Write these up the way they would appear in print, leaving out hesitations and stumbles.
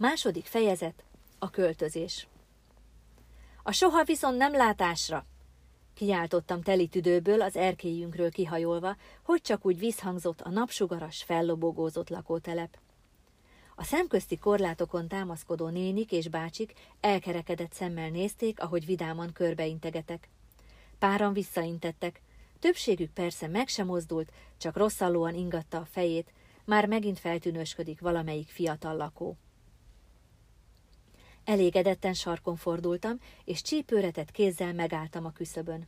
Második fejezet, a költözés. A soha viszont nem látásra! Kiáltottam teli tüdőből az erkélyünkről kihajolva, hogy csak úgy visszhangzott a napsugaras, fellobogózott lakótelep. A szemközti korlátokon támaszkodó nénik és bácsik elkerekedett szemmel nézték, ahogy vidáman körbeintegetek. Páran visszaintettek. Többségük persze meg sem mozdult, csak rosszallóan ingatta a fejét, már megint feltűnősködik valamelyik fiatal lakó. Elégedetten sarkon fordultam, és csípőretett kézzel megálltam a küszöbön.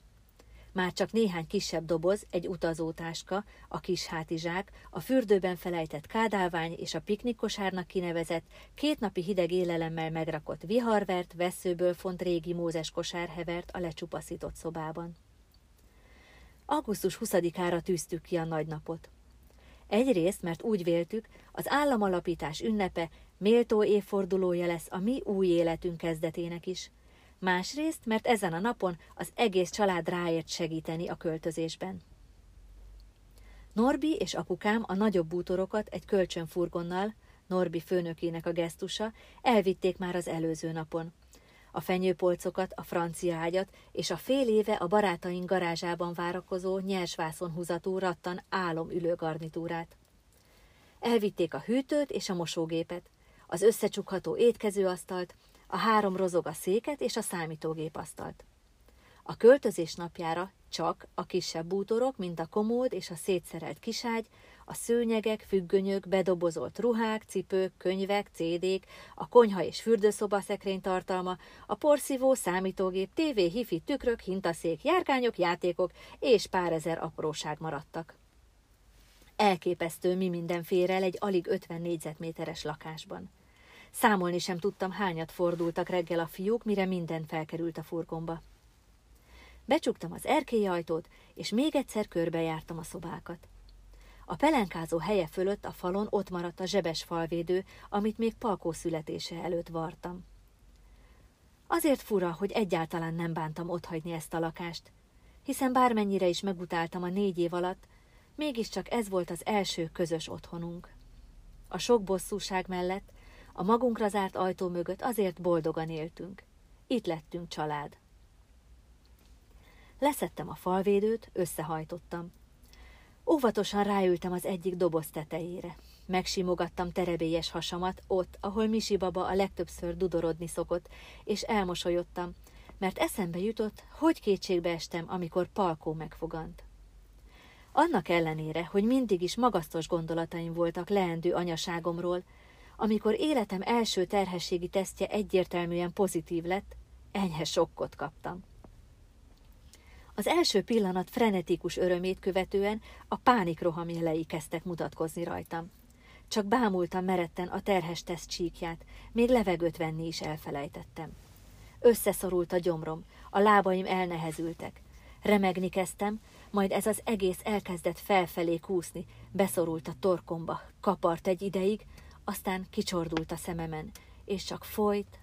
Már csak néhány kisebb doboz, egy utazótáska, a kis hátizsák, a fürdőben felejtett kádálvány és a piknikkosárnak kinevezett, kétnapi hideg élelemmel megrakott viharvert, vesszőből font régi mózes kosár hevert a lecsupaszított szobában. Augusztus 20-ára tűztük ki a nagy napot. Egyrészt, mert úgy véltük, az államalapítás ünnepe méltó évfordulója lesz a mi új életünk kezdetének is. Másrészt, mert ezen a napon az egész család ráért segíteni a költözésben. Norbi és apukám a nagyobb bútorokat egy kölcsönfurgonnal, Norbi főnökének a gesztusa, elvitték már az előző napon. A fenyőpolcokat, a francia ágyat és a fél éve a barátaink garázsában várakozó, nyersvászonhúzatú, rattan álomülő garnitúrát. Elvitték a hűtőt és a mosógépet, az összecsukható étkezőasztalt, a három rozoga széket és a számítógépasztalt. A költözés napjára csak a kisebb bútorok, mint a komód és a szétszerelt kiságy, a szőnyegek, függönyök, bedobozolt ruhák, cipők, könyvek, CD-k, a konyha és fürdőszobaszekrény tartalma, a porszívó, számítógép, tévé, hifi, tükrök, hintaszék, járkányok, játékok és pár ezer apróság maradtak. Elképesztő mi minden fér el egy alig 50 négyzetméteres lakásban. Számolni sem tudtam, hányat fordultak reggel a fiúk, mire minden felkerült a furgonba. Becsuktam az erkélyajtót, és még egyszer körbejártam a szobákat. A pelenkázó helye fölött a falon ott maradt a zsebes falvédő, amit még Palkó születése előtt vartam. Azért fura, hogy egyáltalán nem bántam otthagyni ezt a lakást, hiszen bármennyire is megutáltam a 4 év alatt, mégiscsak ez volt az első közös otthonunk. A sok bosszúság mellett, a magunkra zárt ajtó mögött azért boldogan éltünk. Itt lettünk család. Leszettem a falvédőt, összehajtottam. Óvatosan ráültem az egyik doboz tetejére. Megsimogattam terebélyes hasamat ott, ahol Misi baba a legtöbbször dudorodni szokott, és elmosolyodtam, mert eszembe jutott, hogy kétségbe estem, amikor Palkó megfogant. Annak ellenére, hogy mindig is magasztos gondolataim voltak leendő anyaságomról, amikor életem első terhességi tesztje egyértelműen pozitív lett, enyhe sokkot kaptam. Az első pillanat frenetikus örömét követően a pánikroham jelei kezdtek mutatkozni rajtam. Csak bámultam meretten a terhes teszt csíkját, még levegőt venni is elfelejtettem. Összeszorult a gyomrom, a lábaim elnehezültek. Remegni kezdtem, majd ez az egész elkezdett felfelé kúszni, beszorult a torkomba, kapart egy ideig, aztán kicsordult a szememen, és csak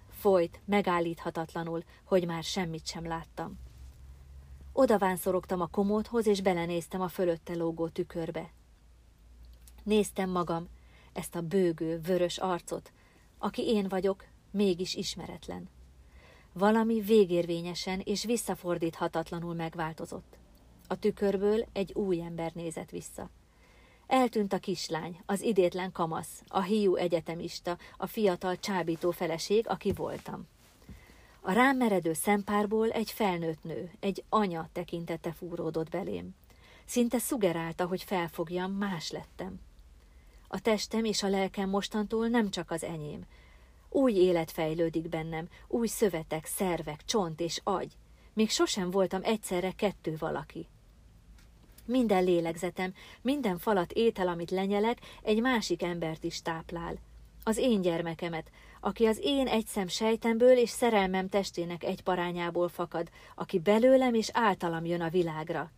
folyt, megállíthatatlanul, hogy már semmit sem láttam. Odavánszorogtam a komódhoz, és belenéztem a fölötte lógó tükörbe. Néztem magam, ezt a bőgő, vörös arcot, aki én vagyok, mégis ismeretlen. Valami végérvényesen és visszafordíthatatlanul megváltozott. A tükörből egy új ember nézett vissza. Eltűnt a kislány, az idétlen kamasz, a hiú egyetemista, a fiatal csábító feleség, aki voltam. A rám meredő szempárból egy felnőtt nő, egy anya tekintete fúródott belém. Szinte szugerálta, hogy felfogjam, más lettem. A testem és a lelkem mostantól nem csak az enyém. Új élet fejlődik bennem, új szövetek, szervek, csont és agy. Még sosem voltam egyszerre 2 valaki. Minden lélegzetem, minden falat étel, amit lenyelek, egy másik embert is táplál. Az én gyermekemet, aki az én egyszem sejtemből és szerelmem testének egy parányából fakad, aki belőlem és általam jön a világra.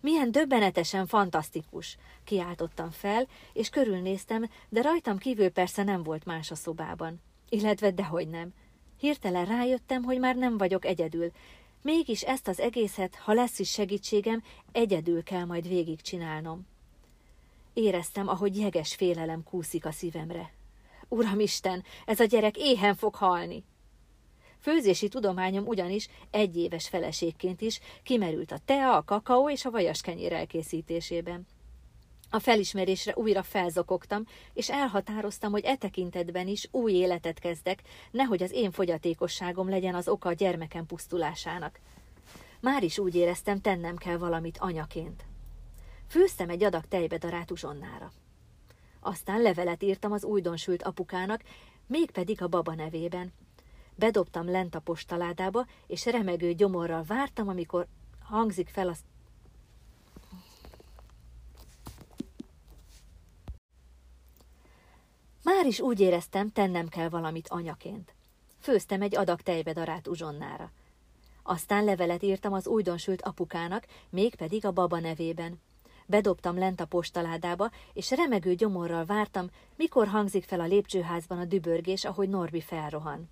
Milyen döbbenetesen fantasztikus! Kiáltottam fel, és körülnéztem, de rajtam kívül persze nem volt más a szobában. Illetve dehogy nem. Hirtelen rájöttem, hogy már nem vagyok egyedül. Mégis ezt az egészet, ha lesz is segítségem, egyedül kell majd végigcsinálnom. Éreztem, ahogy jeges félelem kúszik a szívemre. Uramisten, ez a gyerek éhen fog halni! Főzési tudományom ugyanis egyéves feleségként is kimerült a tea, a kakaó és a vajaskenyér elkészítésében. A felismerésre újra felzokogtam, és elhatároztam, hogy e tekintetben is új életet kezdek, nehogy az én fogyatékosságom legyen az oka a gyermekem pusztulásának. Már is úgy éreztem, tennem kell valamit anyaként. Főztem egy adag tejbedarát uzsonnára. Aztán levelet írtam az újdonsült apukának, mégpedig a baba nevében. Bedobtam lent a postaládába, és remegő gyomorral vártam, amikor hangzik fel a... Már is úgy éreztem, tennem kell valamit anyaként. Főztem egy adag tejbedarát uzsonnára. Aztán levelet írtam az újdonsült apukának, mégpedig a baba nevében. Bedobtam lent a postaládába, és remegő gyomorral vártam, mikor hangzik fel a lépcsőházban a dübörgés, ahogy Norbi felrohan.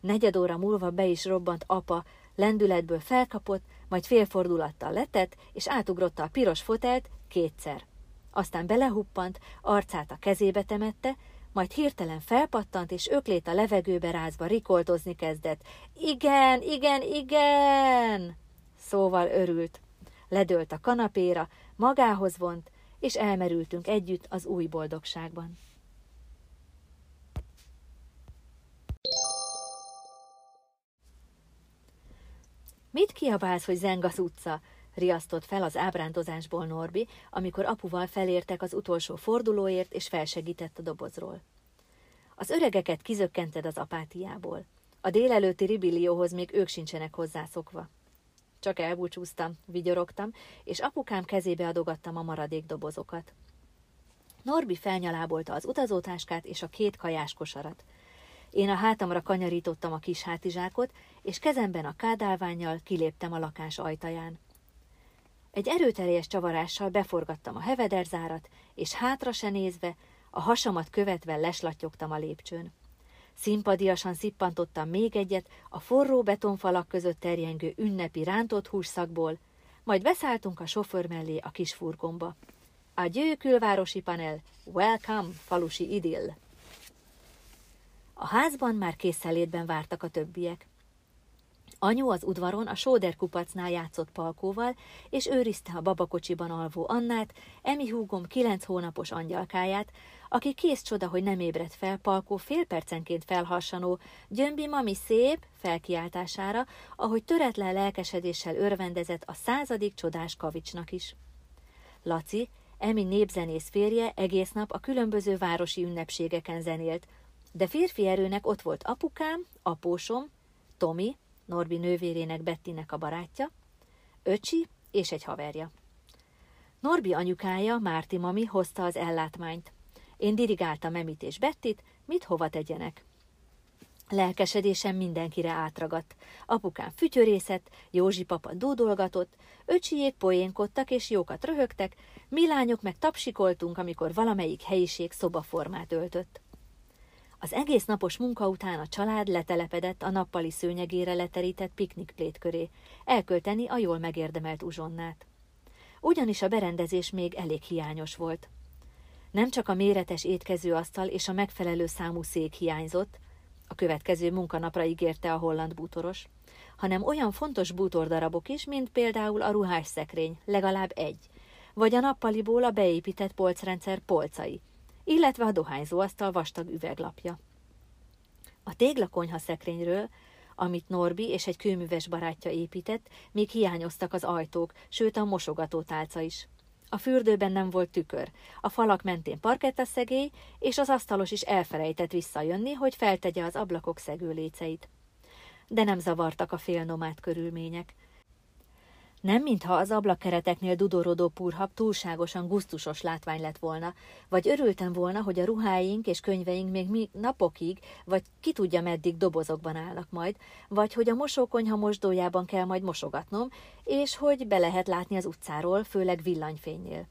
Negyed óra múlva be is robbant apa, lendületből felkapott, majd félfordulattal letett, és átugrotta a piros fotelt 2-szer. Aztán belehuppant, arcát a kezébe temette, majd hirtelen felpattant, és öklét a levegőbe rázva rikoltozni kezdett. Igen, igen, igen! Szóval örült. Ledőlt a kanapéra, magához vont, és elmerültünk együtt az új boldogságban. Mit kiabálsz, hogy zeng az utca? Riasztott fel az ábrándozásból Norbi, amikor apuval felértek az utolsó fordulóért, és felsegített a dobozról. Az öregeket kizökkented az apátiából. A délelőtti ribillióhoz még ők sincsenek hozzászokva. Csak elbúcsúztam, vigyorogtam, és apukám kezébe adogattam a maradék dobozokat. Norbi felnyalábolta az utazótáskát és a 2 kajás kosarat. Én a hátamra kanyarítottam a kis hátizsákot, és kezemben a kádálvánnyal kiléptem a lakás ajtaján. Egy erőteljes csavarással beforgattam a hevederzárat, és hátra se nézve, a hasamat követve leslattyogtam a lépcsőn. Szimpadiasan szippantottam még egyet a forró betonfalak között terjengő ünnepi rántott hússzakból, majd beszálltunk a sofőr mellé a kis furgonba. Adieu, külvárosi panel, welcome, falusi idill! A házban már készenlétben vártak a többiek. Anyu az udvaron a sóderkupacnál játszott Palkóval, és őrizte a babakocsiban alvó Annát, Emi húgom 9 hónapos angyalkáját, aki kész csoda, hogy nem ébredt fel Palkó fél percenként felharsanó "Gyömbi mami szép" felkiáltására, ahogy töretlen lelkesedéssel örvendezett a 100. csodás kavicsnak is. Laci, Emi népzenész férje egész nap a különböző városi ünnepségeken zenélt, de férfi erőnek ott volt apukám, apósom, Tomi, Norbi nővérének Bettinek a barátja, öcsi és egy haverja. Norbi anyukája, Márti mami hozta az ellátmányt. Én dirigáltam Emit és Bettit, mit hova tegyenek. Lelkesedésem mindenkire átragadt. Apukám fütyörészett, Józsi papa dúdolgatott, öcsiék poénkodtak és jókat röhögtek, mi lányok meg tapsikoltunk, amikor valamelyik helyiség szobaformát öltött. Az egész napos munka után a család letelepedett a nappali szőnyegére leterített piknikplét köré, elkölteni a jól megérdemelt uzsonnát. Ugyanis a berendezés még elég hiányos volt. Nem csak a méretes étkezőasztal és a megfelelő számú szék hiányzott, a következő munkanapra ígérte a holland bútoros, hanem olyan fontos bútordarabok is, mint például a ruhásszekrény, legalább 1, vagy a nappaliból a beépített polcrendszer polcai, illetve a dohányzóasztal vastag üveglapja. A téglakonyha szekrényről, amit Norbi és egy kőműves barátja épített, még hiányoztak az ajtók, sőt a mosogatótálca is. A fürdőben nem volt tükör, a falak mentén parkettaszegély, és az asztalos is elfelejtett visszajönni, hogy feltegye az ablakok szegőléceit. De nem zavartak a félnomád körülmények. Nem mintha az ablakkereteknél dudorodó púrhab túlságosan gusztusos látvány lett volna, vagy örültem volna, hogy a ruháink és könyveink még napokig, vagy ki tudja meddig dobozokban állnak majd, vagy hogy a mosókonyha mosdójában kell majd mosogatnom, és hogy be lehet látni az utcáról, főleg villanyfénynél.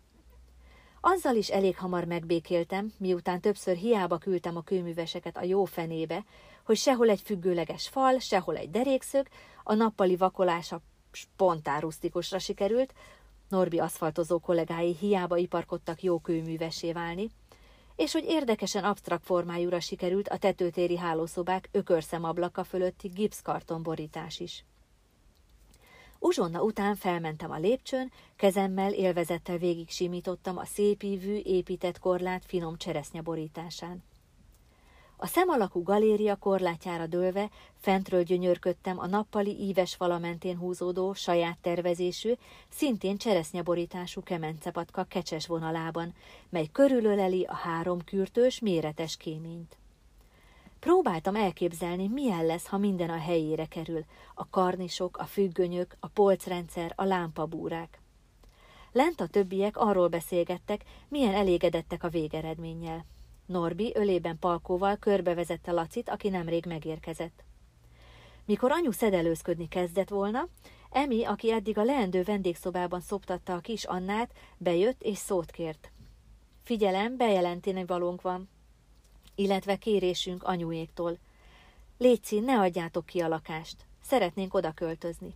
Azzal is elég hamar megbékéltem, miután többször hiába küldtem a kőműveseket a jó fenébe, hogy sehol egy függőleges fal, sehol egy derékszög, a nappali vakolása spontán rusztikusra sikerült, Norbi aszfaltozó kollégái hiába iparkodtak jó kőművessé válni, és hogy érdekesen absztrakt formájúra sikerült a tetőtéri hálószobák ökörszemablaka fölötti gipszkarton borítás is. Uzsonna után felmentem a lépcsőn, kezemmel élvezettel végig simítottam a szépívű, épített korlát finom cseresznye borításán. A szemalakú galéria korlátjára dőlve fentről gyönyörködtem a nappali íves fala mentén húzódó, saját tervezésű, szintén cseresznyeborítású kemencepatka kecses vonalában, mely körülöleli a három kürtős, méretes kéményt. Próbáltam elképzelni, milyen lesz, ha minden a helyére kerül, a karnisok, a függönyök, a polcrendszer, a lámpabúrák. Lent a többiek arról beszélgettek, milyen elégedettek a végeredménnyel. Norbi ölében palkóval körbevezette Lacit, aki nemrég megérkezett. Mikor anyu szedelőzködni kezdett volna, Emi, aki eddig a leendő vendégszobában szoptatta a kis Annát, bejött és szót kért. Figyelem, bejelenteni valónk van, illetve kérésünk anyuéktól. Légy, ne adjátok ki a lakást, szeretnénk oda költözni.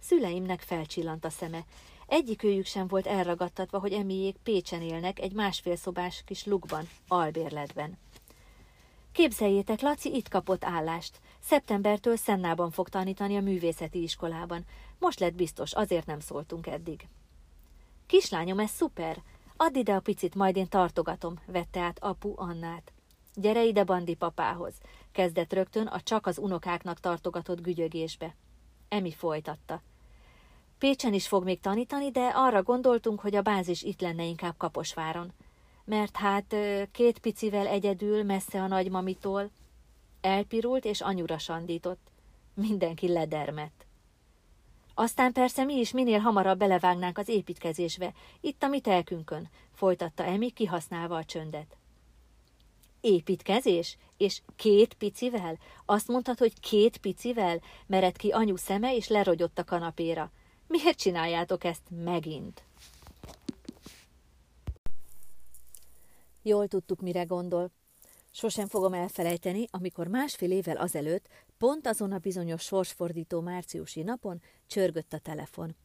Szüleimnek felcsillant a szeme. Egyikőjük sem volt elragadtatva, hogy Emiék Pécsen élnek egy 1,5 szobás kis lukban, albérletben. Képzeljétek, Laci itt kapott állást. Szeptembertől Szennában fog tanítani a művészeti iskolában. Most lett biztos, azért nem szóltunk eddig. Kislányom, ez szuper! Add ide a picit, majd én tartogatom, vette át apu Annát. Gyere ide Bandi papához, kezdett rögtön a csak az unokáknak tartogatott gügyögésbe. Emi folytatta. Pécsen is fog még tanítani, de arra gondoltunk, hogy a bázis itt lenne inkább Kaposváron. Mert hát 2 picivel egyedül, messze a nagymamitól. Elpirult és anyura sandított. Mindenki ledermett. Aztán persze mi is minél hamarabb belevágnánk az építkezésbe, itt a mi telkünkön, folytatta Emi kihasználva a csöndet. Építkezés? És 2 picivel? Azt mondtad, hogy 2 picivel? Mered ki anyu szeme és lerogyott a kanapéra. Miért csináljátok ezt megint? Jól tudtuk, mire gondol. Sosem fogom elfelejteni, amikor 1,5 évvel azelőtt, pont azon a bizonyos sorsfordító márciusi napon csörgött a telefon.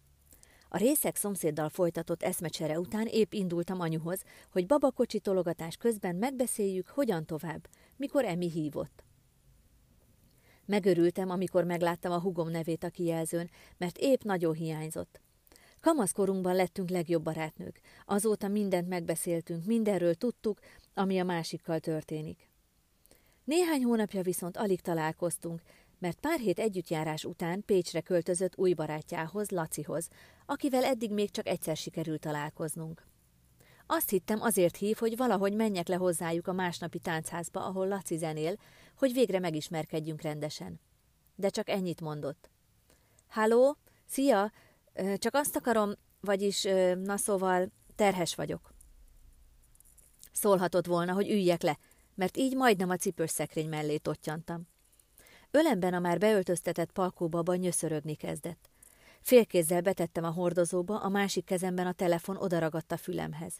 A részeg szomszéddal folytatott eszmecsere után épp indultam anyuhoz, hogy babakocsi tologatás közben megbeszéljük, hogyan tovább, mikor Emi hívott. Megörültem, amikor megláttam a húgom nevét a kijelzőn, mert épp nagyon hiányzott. Kamaszkorunkban lettünk legjobb barátnők. Azóta mindent megbeszéltünk, mindenről tudtuk, ami a másikkal történik. Néhány hónapja viszont alig találkoztunk, mert pár hét együttjárás után Pécsre költözött új barátjához, Lacihoz, akivel eddig még csak egyszer sikerült találkoznunk. Azt hittem, azért hív, hogy valahogy menjek le hozzájuk a másnapi táncházba, ahol Laci zenél, hogy végre megismerkedjünk rendesen. De csak ennyit mondott. Halló, szia, csak azt akarom, vagyis, na szóval, terhes vagyok. Szólhatott volna, hogy üljek le, mert így majdnem a cipős szekrény mellé tottyantam. Ölemben a már beöltöztetett palkóbaba nyöszörögni kezdett. Félkézzel betettem a hordozóba, a másik kezemben a telefon odaragadt a fülemhez.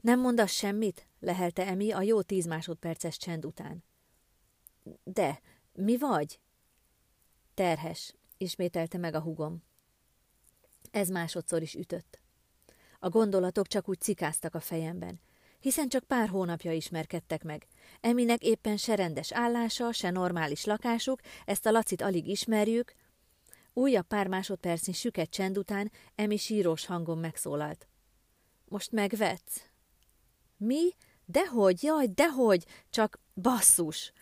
Nem mondasz semmit? Lehelte Emi a jó 10 másodperces csend után. De, mi vagy? Terhes, ismételte meg a húgom. Ez másodszor is ütött. A gondolatok csak úgy cikáztak a fejemben, hiszen csak pár hónapja ismerkedtek meg. Eminek éppen se rendes állása, se normális lakásuk, ezt a Lacit alig ismerjük. Újabb pár másodpercnyi süket csend után Emi sírós hangon megszólalt. Most megvetsz? Mi? Dehogy, jaj, dehogy, csak basszus!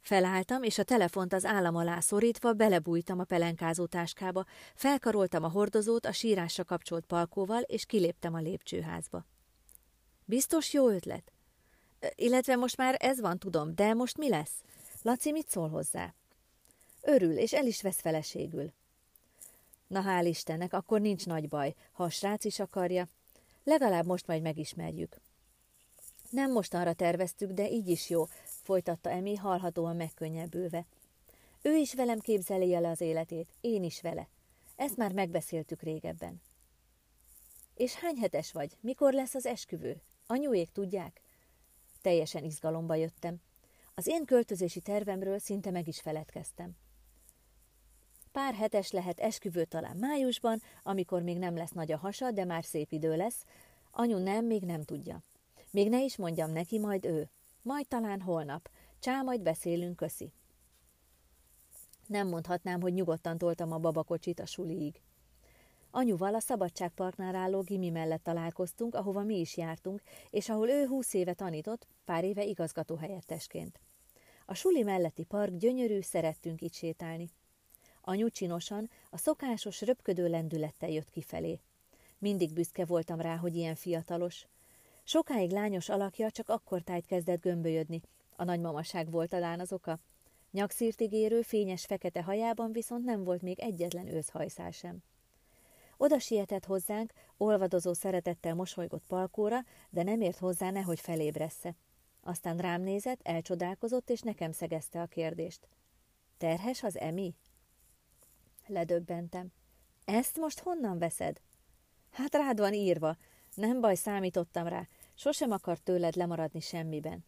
Felálltam, és a telefont az állam alá szorítva belebújtam a pelenkázó táskába, felkaroltam a hordozót a sírásra kapcsolt palkóval, és kiléptem a lépcsőházba. Biztos jó ötlet? Illetve most már ez van, tudom, de most mi lesz? Laci mit szól hozzá? Örül, és el is vesz feleségül. Na hál' Istennek, akkor nincs nagy baj, ha a srác is akarja. Legalább most majd megismerjük. Nem mostanra terveztük, de így is jó, folytatta Emi hallhatóan megkönnyebbülve. Ő is velem képzeli el az életét, én is vele. Ezt már megbeszéltük régebben. És hány hetes vagy? Mikor lesz az esküvő? Anyuék tudják? Teljesen izgalomba jöttem. Az én költözési tervemről szinte meg is feledkeztem. Pár hetes lehet, esküvő talán májusban, amikor még nem lesz nagy a hasa, de már szép idő lesz. Anyu nem, még nem tudja. Még ne is mondjam neki, majd ő. Majd talán holnap. Csá, majd beszélünk, köszi. Nem mondhatnám, hogy nyugodtan toltam a babakocsit a suliig. Anyuval a Szabadságparknál álló gimi mellett találkoztunk, ahova mi is jártunk, és ahol ő 20 éve tanított, pár éve igazgatóhelyettesként. A suli melletti park gyönyörű, szerettünk itt sétálni. Anyu csinosan, a szokásos, röpködő lendülettel jött kifelé. Mindig büszke voltam rá, hogy ilyen fiatalos. Sokáig lányos alakja csak akkortájt kezdett gömbölyödni, a nagymamaság volt talán az oka. Nyakszírtig érő, fényes fekete hajában viszont nem volt még egyetlen őszhajszál sem. Oda sietett hozzánk, olvadozó szeretettel mosolygott Palkóra, de nem ért hozzá, nehogy felébressze. Aztán rám nézett, elcsodálkozott, és nekem szegezte a kérdést. Terhes az Emi? Ledöbbentem. Ezt most honnan veszed? Hát rád van írva. Nem baj, számítottam rá. Sosem akart tőled lemaradni semmiben.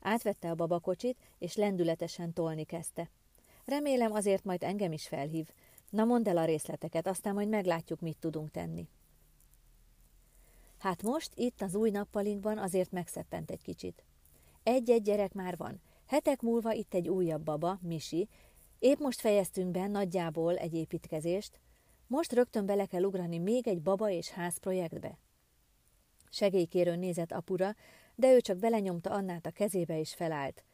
Átvette a babakocsit, és lendületesen tolni kezdte. Remélem, azért majd engem is felhív. Na, mondd el a részleteket, aztán majd meglátjuk, mit tudunk tenni. Hát most itt az új nappalinkban azért megszeppent egy kicsit. Egy-egy gyerek már van. Hetek múlva itt egy újabb baba, Misi. Épp most fejeztünk be nagyjából egy építkezést. Most rögtön bele kell ugrani még egy baba és ház projektbe. Segélykérőn nézett apura, de ő csak belenyomta Annát a kezébe és felállt.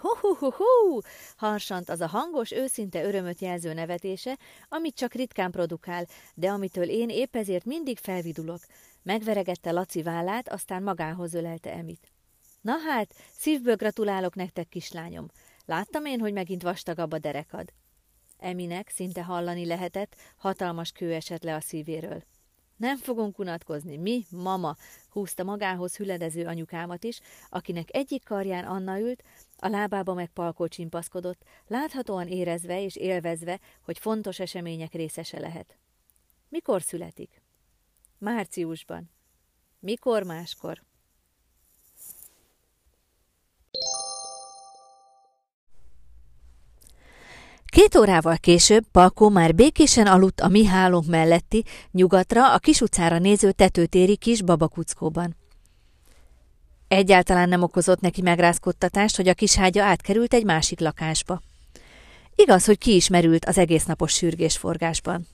Hú-hú-hú-hú! Harsant az a hangos, őszinte örömöt jelző nevetése, amit csak ritkán produkál, de amitől én épp ezért mindig felvidulok. Megveregette Laci vállát, aztán magához ölelte Emit. Na hát, szívből gratulálok nektek, kislányom. Láttam én, hogy megint vastagabb a derekad. Eminek szinte hallani lehetett, hatalmas kő esett le a szívéről. Nem fogunk unatkozni, mi, mama, húzta magához hüledező anyukámat is, akinek egyik karján Anna ült, a lábába meg Palkó csimpaszkodott, láthatóan érezve és élvezve, hogy fontos események részese lehet. Mikor születik? Márciusban. Mikor máskor? Két órával később Palkó már békésen aludt a mi hálónk melletti, nyugatra, a kis utcára néző tetőtéri kis babakuckóban. Egyáltalán nem okozott neki megrázkodtatást, hogy a kishágya átkerült egy másik lakásba. Igaz, hogy ki is merült az egésznapos sürgésforgásban.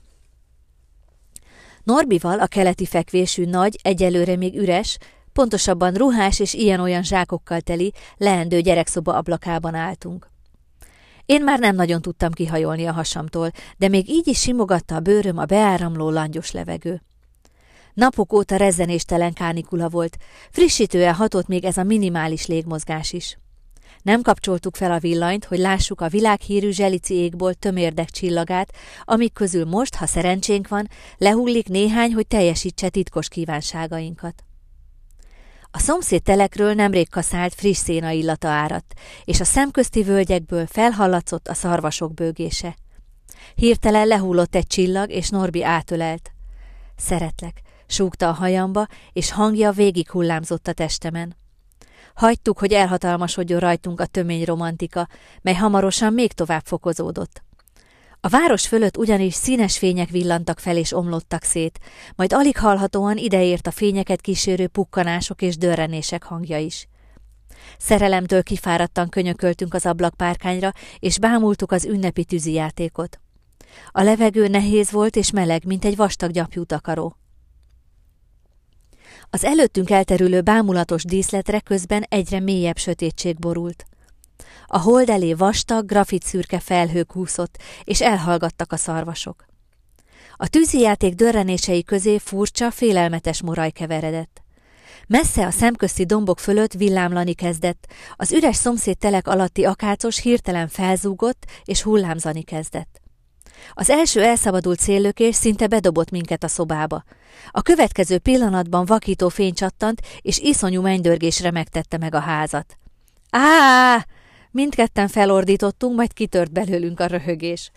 Norbival a keleti fekvésű nagy, egyelőre még üres, pontosabban ruhás és ilyen-olyan zsákokkal teli, leendő gyerekszoba ablakában álltunk. Én már nem nagyon tudtam kihajolni a hasamtól, de még így is simogatta a bőröm a beáramló langyos levegő. Napok óta rezzenéstelen kánikula volt, frissítően hatott még ez a minimális légmozgás is. Nem kapcsoltuk fel a villanyt, hogy lássuk a világhírű Zselici égbolt tömérdek csillagát, amik közül most, ha szerencsénk van, lehullik néhány, hogy teljesítse titkos kívánságainkat. A szomszéd telekről nemrég kaszált friss széna illata áradt, és a szemközti völgyekből felhallatszott a szarvasok bőgése. Hirtelen lehullott egy csillag, és Norbi átölelt. Szeretlek, súgta a hajamba, és hangja végig hullámzott a testemen. Hagytuk, hogy elhatalmasodjon rajtunk a tömény romantika, mely hamarosan még tovább fokozódott. A város fölött ugyanis színes fények villantak fel és omlottak szét, majd alig hallhatóan ideért a fényeket kísérő pukkanások és dörrenések hangja is. Szerelemtől kifáradtan könyököltünk az ablakpárkányra, és bámultuk az ünnepi tűzijátékot. A levegő nehéz volt és meleg, mint egy vastag gyapjú takaró. Az előttünk elterülő bámulatos díszletre közben egyre mélyebb sötétség borult. A hold elé vastag, grafitszürke felhők húszott, és elhallgattak a szarvasok. A tűzijáték dörrenései közé furcsa, félelmetes moraj keveredett. Messze a szemközti dombok fölött villámlani kezdett, az üres szomszéd telek alatti akácos hirtelen felzúgott, és hullámzani kezdett. Az első elszabadult széllökés szinte bedobott minket a szobába. A következő pillanatban vakító fény csattant, és iszonyú mennydörgésre megtette meg a házat. Áááá! Mindketten felordítottunk, majd kitört belőlünk a röhögés.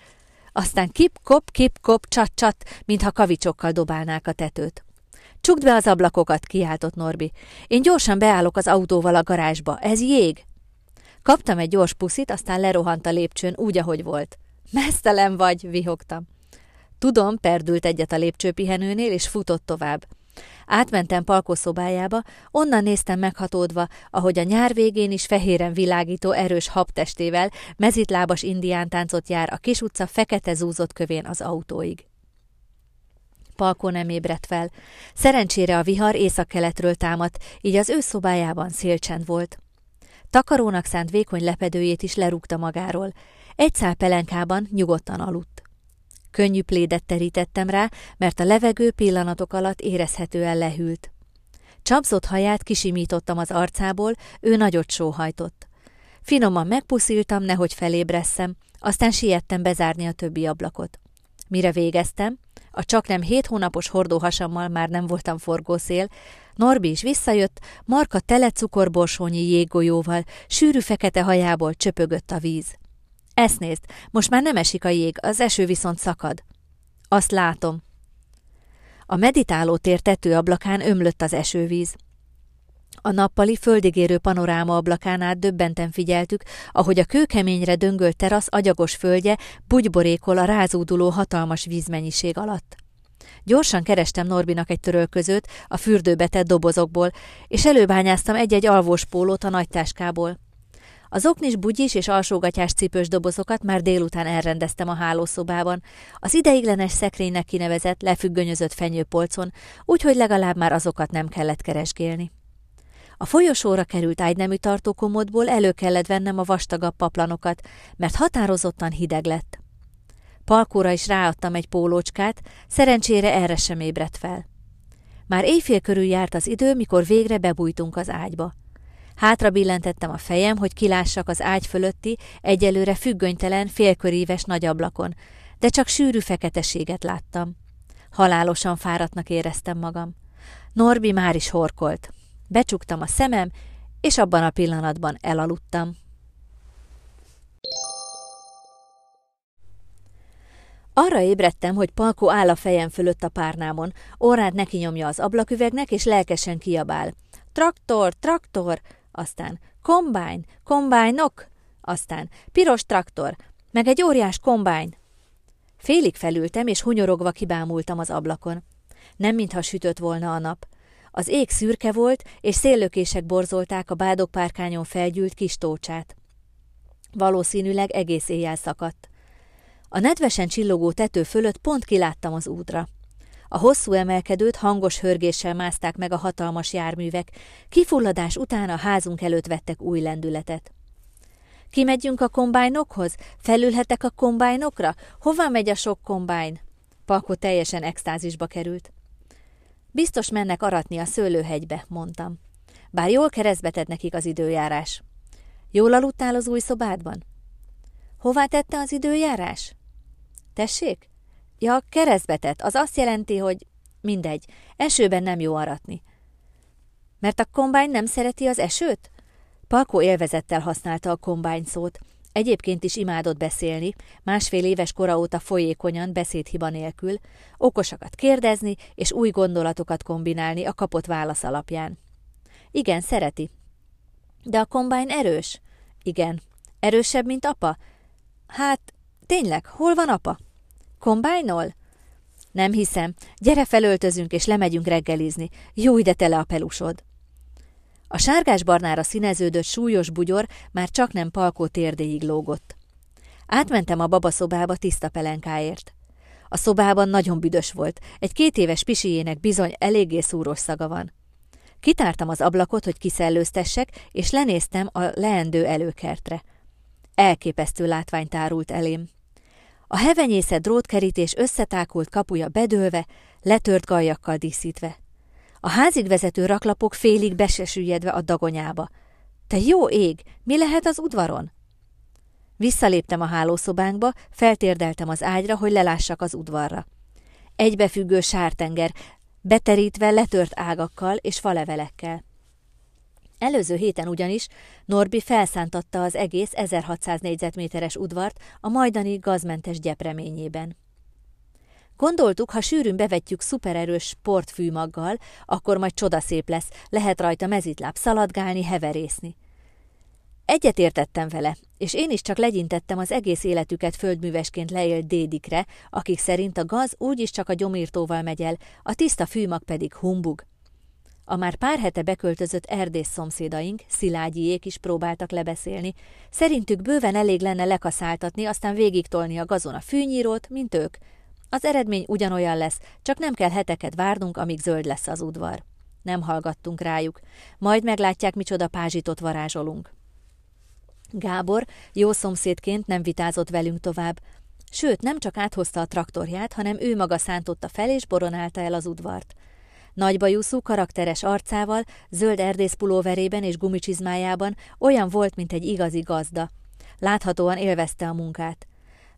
Aztán kip-kop, kip-kop, csat-csat, mintha kavicsokkal dobálnák a tetőt. Csukd be az ablakokat, kiáltott Norbi. Én gyorsan beállok az autóval a garázsba. Ez jég? Kaptam egy gyors puszit, aztán lerohant a lépcsőn úgy, ahogy volt. Mesztelen vagy, vihogtam. Tudom, perdült egyet a lépcsőpihenőnél, és futott tovább. Átmentem Palkó szobájába, onnan néztem meghatódva, ahogy a nyár végén is fehéren világító erős habtestével mezitlábas indiántáncot jár a kis utca fekete zúzott kövén az autóig. Palkó nem ébredt fel. Szerencsére a vihar északkeletről támadt, így az ő szobájában szélcsend volt. Takarónak szánt vékony lepedőjét is lerúgta magáról. Egy szál pelenkában nyugodtan aludt. Könnyű plédet terítettem rá, mert a levegő pillanatok alatt érezhetően lehűlt. Csapzott haját kisimítottam az arcából, ő nagyot sóhajtott. Finoman megpuszíltam, nehogy felébresszem, aztán siettem bezárni a többi ablakot. Mire végeztem, a csaknem 7 hónapos hordóhasammal már nem voltam forgószél, Norbi is visszajött, Marka tele cukorborsónyi jéggolyóval, sűrű fekete hajából csöpögött a víz. Ezt nézd, most már nem esik a jég, az eső viszont szakad. Azt látom. A meditálótér tetőablakán ömlött az esővíz. A nappali földigérő panoráma ablakán át döbbenten figyeltük, ahogy a kőkeményre döngölt terasz agyagos földje bugyborékol a rázúduló hatalmas vízmennyiség alatt. Gyorsan kerestem Norbinak egy törölközőt a fürdőbe tett dobozokból, és előbányáztam egy-egy alvós pólót a nagytáskából. Az oknis, bugyis és alsógatyás cipős dobozokat már délután elrendeztem a hálószobában, az ideiglenes szekrénynek kinevezett, lefüggönyözött fenyőpolcon, úgyhogy legalább már azokat nem kellett keresgélni. A folyosóra került ágynemű tartó komódból elő kellett vennem a vastagabb paplanokat, mert határozottan hideg lett. Palkóra is ráadtam egy pólócskát, szerencsére erre sem ébredt fel. Már éjfél körül járt az idő, mikor végre bebújtunk az ágyba. Hátra billentettem a fejem, hogy kilássak az ágy fölötti, egyelőre függönytelen, félköríves nagy ablakon, de csak sűrű feketeséget láttam. Halálosan fáradtnak éreztem magam. Norbi már is horkolt. Becsuktam a szemem, és abban a pillanatban elaludtam. Arra ébredtem, hogy Palkó áll a fejem fölött a párnámon, órát neki nyomja az ablaküvegnek, és lelkesen kiabál. Traktor, traktor, aztán kombájn, kombájnok, aztán piros traktor, meg egy óriás kombájn. Félig felültem, és hunyorogva kibámultam az ablakon. Nem mintha sütött volna a nap. Az ég szürke volt, és széllökések borzolták a bádogpárkányon felgyűlt kis tócsát. Valószínűleg egész éjjel szakadt. A nedvesen csillogó tető fölött pont kiláttam az útra. A hosszú emelkedőt hangos hörgéssel mászták meg a hatalmas járművek, kifulladás után a házunk előtt vettek új lendületet. Kimegyünk a kombájnokhoz? Felülhetek a kombájnokra? Hova megy a sok kombájn? Palkó teljesen extázisba került. Biztos mennek aratni a szőlőhegybe, mondtam. Bár jól keresztbe tett nekik az időjárás. Jól aludtál az új szobádban? Hová tette az időjárás? Tessék? Ja, keresztbe tett, az azt jelenti, hogy mindegy, esőben nem jó aratni. Mert a kombány nem szereti az esőt? Palkó élvezettel használta a kombány szót. Egyébként is imádott beszélni, 1,5 éves kora óta folyékonyan, beszédhiba nélkül, okosakat kérdezni és új gondolatokat kombinálni a kapott válasz alapján. Igen, szereti. De a kombány erős? Igen. Erősebb, mint apa? Hát, tényleg, hol van apa? Kombájnol? Nem hiszem. Gyere, felöltözünk és lemegyünk reggelizni. Jó, ide tele a pelusod. A sárgásbarnára színeződött súlyos bugyor már csaknem Palkó térdéig lógott. Átmentem a babaszobába tiszta pelenkáért. A szobában nagyon büdös volt, egy 2 éves pisiének bizony eléggé szúrós szaga van. Kitártam az ablakot, hogy kiszellőztessek, és lenéztem a leendő előkertre. Elképesztő látvány tárult elém. A hevenyészet drótkerítés összetákult kapuja bedőlve, letört galjakkal díszítve. A házig vezető raklapok félig besesüllyedve a dagonyába. Te jó ég, mi lehet az udvaron? Visszaléptem a hálószobánkba, feltérdeltem az ágyra, hogy lelássak az udvarra. Egybefüggő sártenger, beterítve letört ágakkal és falevelekkel. Előző héten ugyanis Norbi felszántatta az egész 1600 négyzetméteres udvart a majdani gazmentes gyepreményében. Gondoltuk, ha sűrűn bevetjük szupererős sportfűmaggal, akkor majd csodaszép lesz, lehet rajta mezitláb szaladgálni, heverészni. Egyetértettem vele, és én is csak legyintettem az egész életüket földművesként leélt dédikre, akik szerint a gaz úgyis csak a gyomírtóval megy el, a tiszta fűmag pedig humbug. A már pár hete beköltözött erdész szomszédaink, Szilágyiék is próbáltak lebeszélni. Szerintük bőven elég lenne lekaszáltatni, aztán végigtolni a gazon a fűnyírót, mint ők. Az eredmény ugyanolyan lesz, csak nem kell heteket várnunk, amíg zöld lesz az udvar. Nem hallgattunk rájuk. Majd meglátják, micsoda pázsitot varázsolunk. Gábor jó szomszédként nem vitázott velünk tovább. Sőt, nem csak áthozta a traktorját, hanem ő maga szántotta fel és boronálta el az udvart. Nagybajuszú, karakteres arcával, zöld erdészpulóverében és gumicsizmájában olyan volt, mint egy igazi gazda. Láthatóan élvezte a munkát.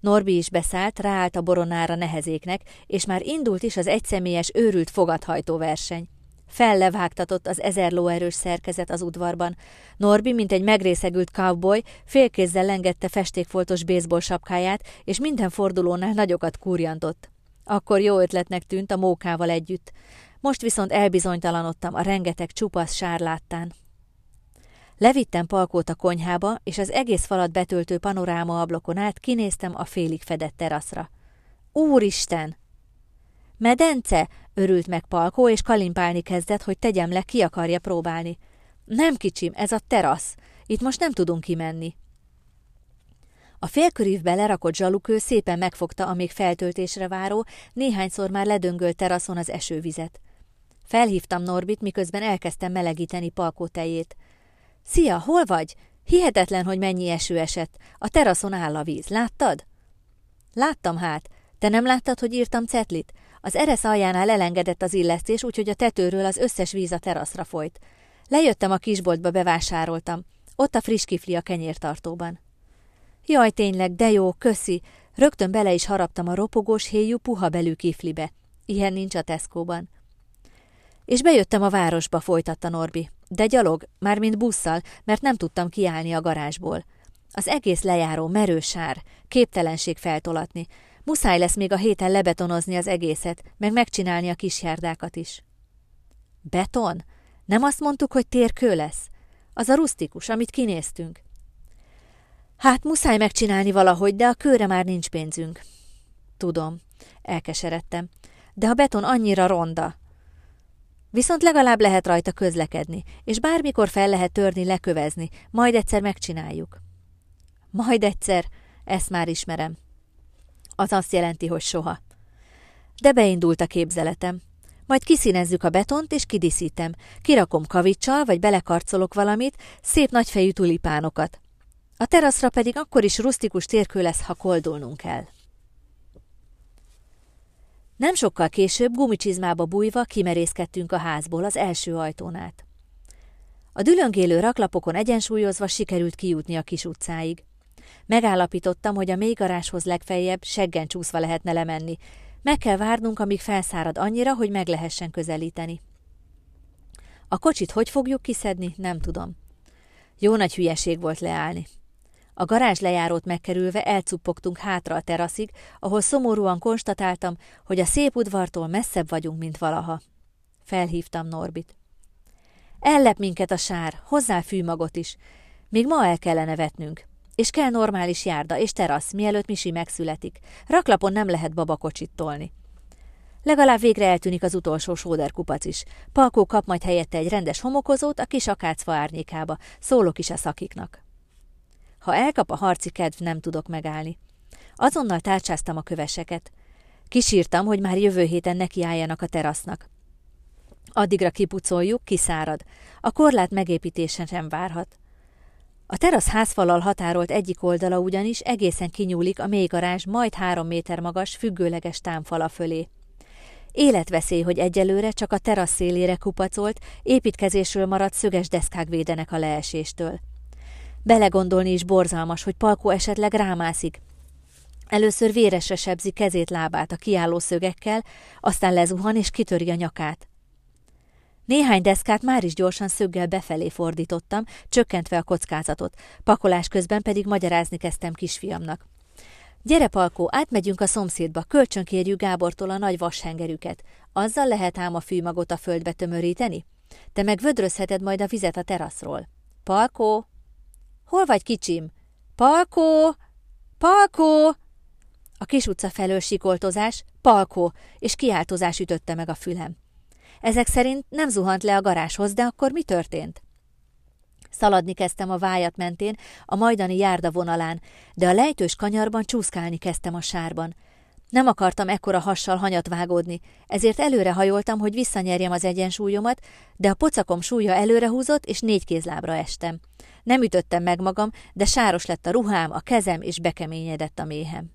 Norbi is beszállt, ráállt a boronára nehezéknek, és már indult is az egyszemélyes őrült fogathajtó verseny. Fellevágtatott az 1000 lóerős szerkezet az udvarban. Norbi, mint egy megrészegült cowboy, félkézzel lengette festékfoltos baseball sapkáját, és minden fordulónál nagyokat kurjantott. Akkor jó ötletnek tűnt a mókával együtt. Most viszont elbizonytalanodtam a rengeteg csupasz sárláttán. Levittem Palkót a konyhába, és az egész falat betöltő panoráma ablakon át kinéztem a félig fedett teraszra. Úristen! Medence! Örült meg Palkó, és kalimpálni kezdett, hogy tegyem le, ki akarja próbálni. Nem kicsim, ez a terasz. Itt most nem tudunk kimenni. A félkörívbe lerakott zsalukő szépen megfogta a még feltöltésre váró, néhányszor már ledöngölt teraszon az esővizet. Felhívtam Norbit, miközben elkezdtem melegíteni Palkó tejét. – Szia, hol vagy? Hihetetlen, hogy mennyi eső esett. A teraszon áll a víz, láttad? – Láttam hát. Te nem láttad, hogy írtam cetlit? Az eresz aljánál elengedett az illesztés, úgyhogy a tetőről az összes víz a teraszra folyt. Lejöttem a kisboltba, bevásároltam. Ott a friss kifli a kenyértartóban. Jaj, tényleg, de jó, köszi! Rögtön bele is haraptam a ropogós héjú puha belű kiflibe. Ilyen nincs a Tesco-ban. És bejöttem a városba, folytatta Norbi. De gyalog, mármint busszal, mert nem tudtam kiállni a garázsból. Az egész lejáró merősár, képtelenség feltolatni. Muszáj lesz még a héten lebetonozni az egészet, meg megcsinálni a kisjárdákat is. Beton? Nem azt mondtuk, hogy térkő lesz? Az a rusztikus, amit kinéztünk. Hát muszáj megcsinálni valahogy, de a kőre már nincs pénzünk. Tudom, elkeseredtem, de a beton annyira ronda. Viszont legalább lehet rajta közlekedni, és bármikor fel lehet törni, lekövezni, majd egyszer megcsináljuk. Majd egyszer, ezt már ismerem. Az azt jelenti, hogy soha. De beindult a képzeletem. Majd kiszínezzük a betont, és kidiszítem. Kirakom kavicsal, vagy belekarcolok valamit, szép nagyfejű tulipánokat. A teraszra pedig akkor is rusztikus térkő lesz, ha koldulnunk kell. Nem sokkal később gumicsizmába bújva kimerészkedtünk a házból az első ajtón át. A dülöngélő raklapokon egyensúlyozva sikerült kijutni a kis utcáig. Megállapítottam, hogy a mélygarázshoz legfeljebb seggen csúszva lehetne lemenni. Meg kell várnunk, amíg felszárad annyira, hogy meg lehessen közelíteni. A kocsit hogy fogjuk kiszedni, nem tudom. Jó nagy hülyeség volt leállni. A garázs lejárót megkerülve elcuppogtunk hátra a teraszig, ahol szomorúan konstatáltam, hogy a szép udvartól messzebb vagyunk, mint valaha. Felhívtam Norbit. Ellep minket a sár, hozzá fűmagot is. Még ma el kellene vetnünk. És kell normális járda és terasz, mielőtt Misi megszületik. Raklapon nem lehet babakocsit tolni. Legalább végre eltűnik az utolsó sóderkupac is. Palkó kap majd helyette egy rendes homokozót a kis akácfa árnyékába. Szólok is a szakiknak. Ha elkap a harci kedv, nem tudok megállni. Azonnal tárcsáztam a köveseket. Kisírtam, hogy már jövő héten nekiálljanak a terasznak. Addigra kipucoljuk, kiszárad. A korlát megépítésen sem várhat. A terasz házfallal határolt egyik oldala ugyanis egészen kinyúlik a mélygarázs majd 3 méter magas, függőleges támfala fölé. Életveszély, hogy egyelőre csak a terasz szélére kupacolt, építkezésről maradt szöges deszkák védenek a leeséstől. Belegondolni is borzalmas, hogy Palkó esetleg rámászik. Először véresre sebzi kezét-lábát a kiálló szögekkel, aztán lezuhan és kitöri a nyakát. Néhány deszkát már is gyorsan szöggel befelé fordítottam, csökkentve a kockázatot, pakolás közben pedig magyarázni kezdtem kisfiamnak. Gyere, Palkó, átmegyünk a szomszédba, kölcsönkérjük Gábortól a nagy vashengerüket. Azzal lehet ám a fűmagot a földbe tömöríteni? Te meg vödrözheted majd a vizet a teraszról. Palkó! Hol vagy, kicsim? Palkó! Palkó! A kis utca felől sikoltozás, palkó és kiáltozás ütötte meg a fülem. Ezek szerint nem zuhant le a garázshoz, de akkor mi történt? Szaladni kezdtem a vájat mentén, a majdani járda vonalán, de a lejtős kanyarban csúszkálni kezdtem a sárban. Nem akartam ekkora hassal hanyat vágódni, ezért előre hajoltam, hogy visszanyerjem az egyensúlyomat, de a pocakom súlya előrehúzott, és négy kézlábra estem. Nem ütöttem meg magam, de sáros lett a ruhám, a kezem, és bekeményedett a méhem.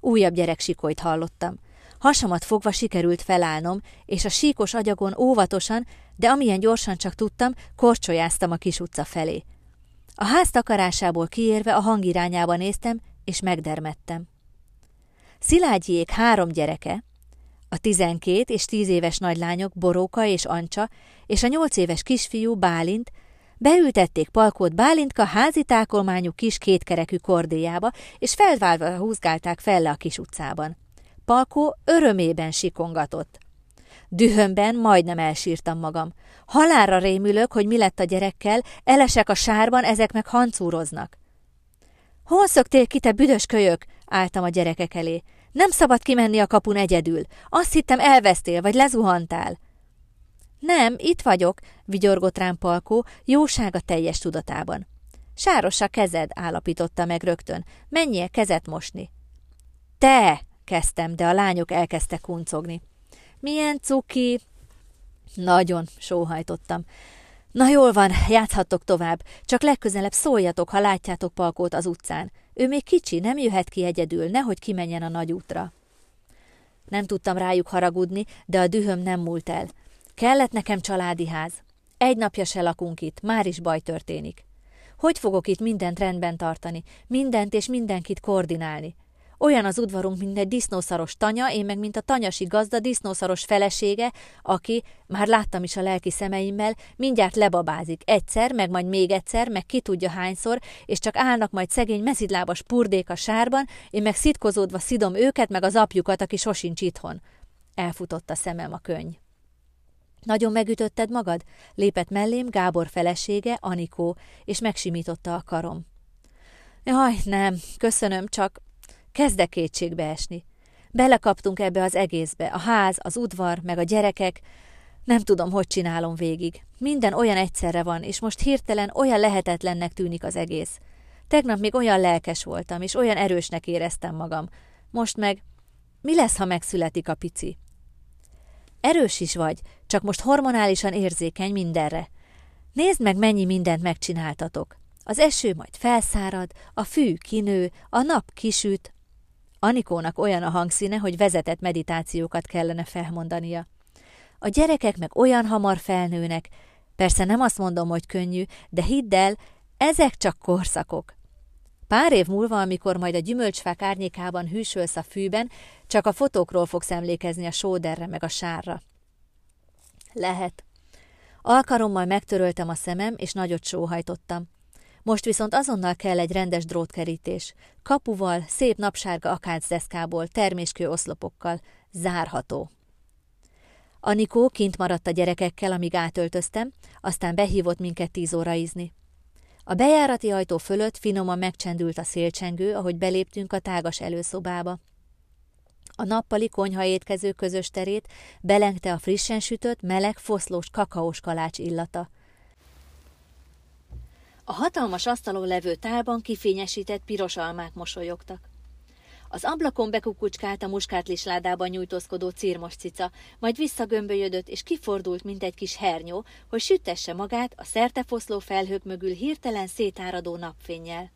Újabb gyereksikolyt hallottam. Hasamat fogva sikerült felállnom, és a síkos agyagon óvatosan, de amilyen gyorsan csak tudtam, korcsolyáztam a kis utca felé. A ház takarásából kiérve a hang irányába néztem, és megdermettem. Szilágyiék 3 gyereke, a 12 és 10 éves nagylányok Boróka és Ancsa, és a 8 éves kisfiú Bálint, beültették Palkót Bálintka házi tákolmányú kis kétkerekű kordéjába, és feldválva húzgálták fel le a kis utcában. Palkó örömében sikongatott. Dühömben majdnem elsírtam magam. Halálra rémülök, hogy mi lett a gyerekkel, elesek a sárban, ezek meg hancúroznak. – Hol szöktél ki, te büdös kölyök? – álltam a gyerekek elé. – Nem szabad kimenni a kapun egyedül. Azt hittem, elvesztél, vagy lezuhantál. – Nem, itt vagyok – vigyorgott rám Palkó, jósága teljes tudatában. – Sáros a kezed – állapította meg rögtön. – Menjél kezet mosni. – Te! – kezdtem, de a lányok elkezdtek kuncogni. – Milyen cuki! – Nagyon – sóhajtottam. – Na jól van, játszhattok tovább, csak legközelebb szóljatok, ha látjátok Palkót az utcán. Ő még kicsi, nem jöhet ki egyedül, nehogy kimenjen a nagy útra. Nem tudtam rájuk haragudni, de a dühöm nem múlt el. Kellett nekem családi ház. Egy napja se lakunk itt, már is baj történik. Hogy fogok itt mindent rendben tartani, mindent és mindenkit koordinálni? Olyan az udvarunk, mint egy disznószaros tanya, én meg mint a tanyasi gazda disznószaros felesége, aki, már láttam is a lelki szemeimmel, mindjárt lebabázik. Egyszer, meg majd még egyszer, meg ki tudja hányszor, és csak állnak majd szegény meszidlábas purdék a sárban, én meg szitkozódva szidom őket, meg az apjukat, aki sosincs itthon. Elfutott a szemem a könny. Nagyon megütötted magad? Lépett mellém Gábor felesége, Anikó, és megsimította a karom. Jaj, nem, köszönöm, csak... Kezdek kétségbe esni. Belekaptunk ebbe az egészbe, a ház, az udvar, meg a gyerekek. Nem tudom, hogy csinálom végig. Minden olyan egyszerre van, és most hirtelen olyan lehetetlennek tűnik az egész. Tegnap még olyan lelkes voltam, és olyan erősnek éreztem magam. Most meg, mi lesz, ha megszületik a pici? Erős is vagy, csak most hormonálisan érzékeny mindenre. Nézd meg, mennyi mindent megcsináltatok. Az eső majd felszárad, a fű kinő, a nap kisüt. Anikónak olyan a hangszíne, hogy vezetett meditációkat kellene felmondania. A gyerekek meg olyan hamar felnőnek. Persze nem azt mondom, hogy könnyű, de hidd el, ezek csak korszakok. Pár év múlva, amikor majd a gyümölcsfák árnyékában hűsölsz a fűben, csak a fotókról fogsz emlékezni a sóderre meg a sárra. Lehet. Alkarommal megtöröltem a szemem, és nagyot sóhajtottam. Most viszont azonnal kell egy rendes drótkerítés. Kapuval, szép napsárga akácdeszkából, terméskő oszlopokkal. Zárható. Anikó kint maradt a gyerekekkel, amíg átöltöztem, aztán behívott minket 10 óra ízni. A bejárati ajtó fölött finoman megcsendült a szélcsengő, ahogy beléptünk a tágas előszobába. A nappali konyha étkező közös terét belengte a frissen sütött, meleg, foszlós kakaós kalács illata. A hatalmas asztalon levő tálban kifényesített piros almák mosolyogtak. Az ablakon bekukucskált a muskátlisládában nyújtózkodó círmos cica, majd visszagömbölyödött és kifordult, mint egy kis hernyó, hogy süttesse magát a szertefoszló felhők mögül hirtelen szétáradó napfénnyel.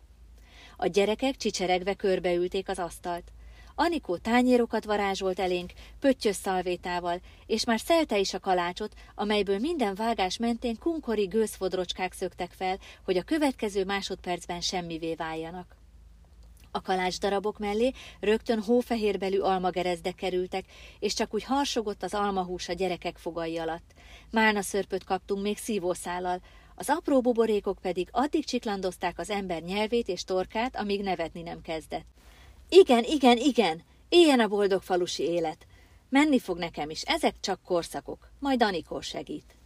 A gyerekek csicseregve körbeülték az asztalt. Anikó tányérokat varázsolt elénk, pöttyös szalvétával, és már szelte is a kalácsot, amelyből minden vágás mentén kunkori gőzfodrocskák szöktek fel, hogy a következő másodpercben semmivé váljanak. A kalácsdarabok mellé rögtön hófehérbelű almagerezdek kerültek, és csak úgy harsogott az almahús a gyerekek fogai alatt. Málnaszörpöt kaptunk még szívószállal, az apró buborékok pedig addig csiklandozták az ember nyelvét és torkát, amíg nevetni nem kezdett. Igen, igen, igen, éljen a boldog falusi élet. Menni fog nekem is, ezek csak korszakok, majd Anikó segít.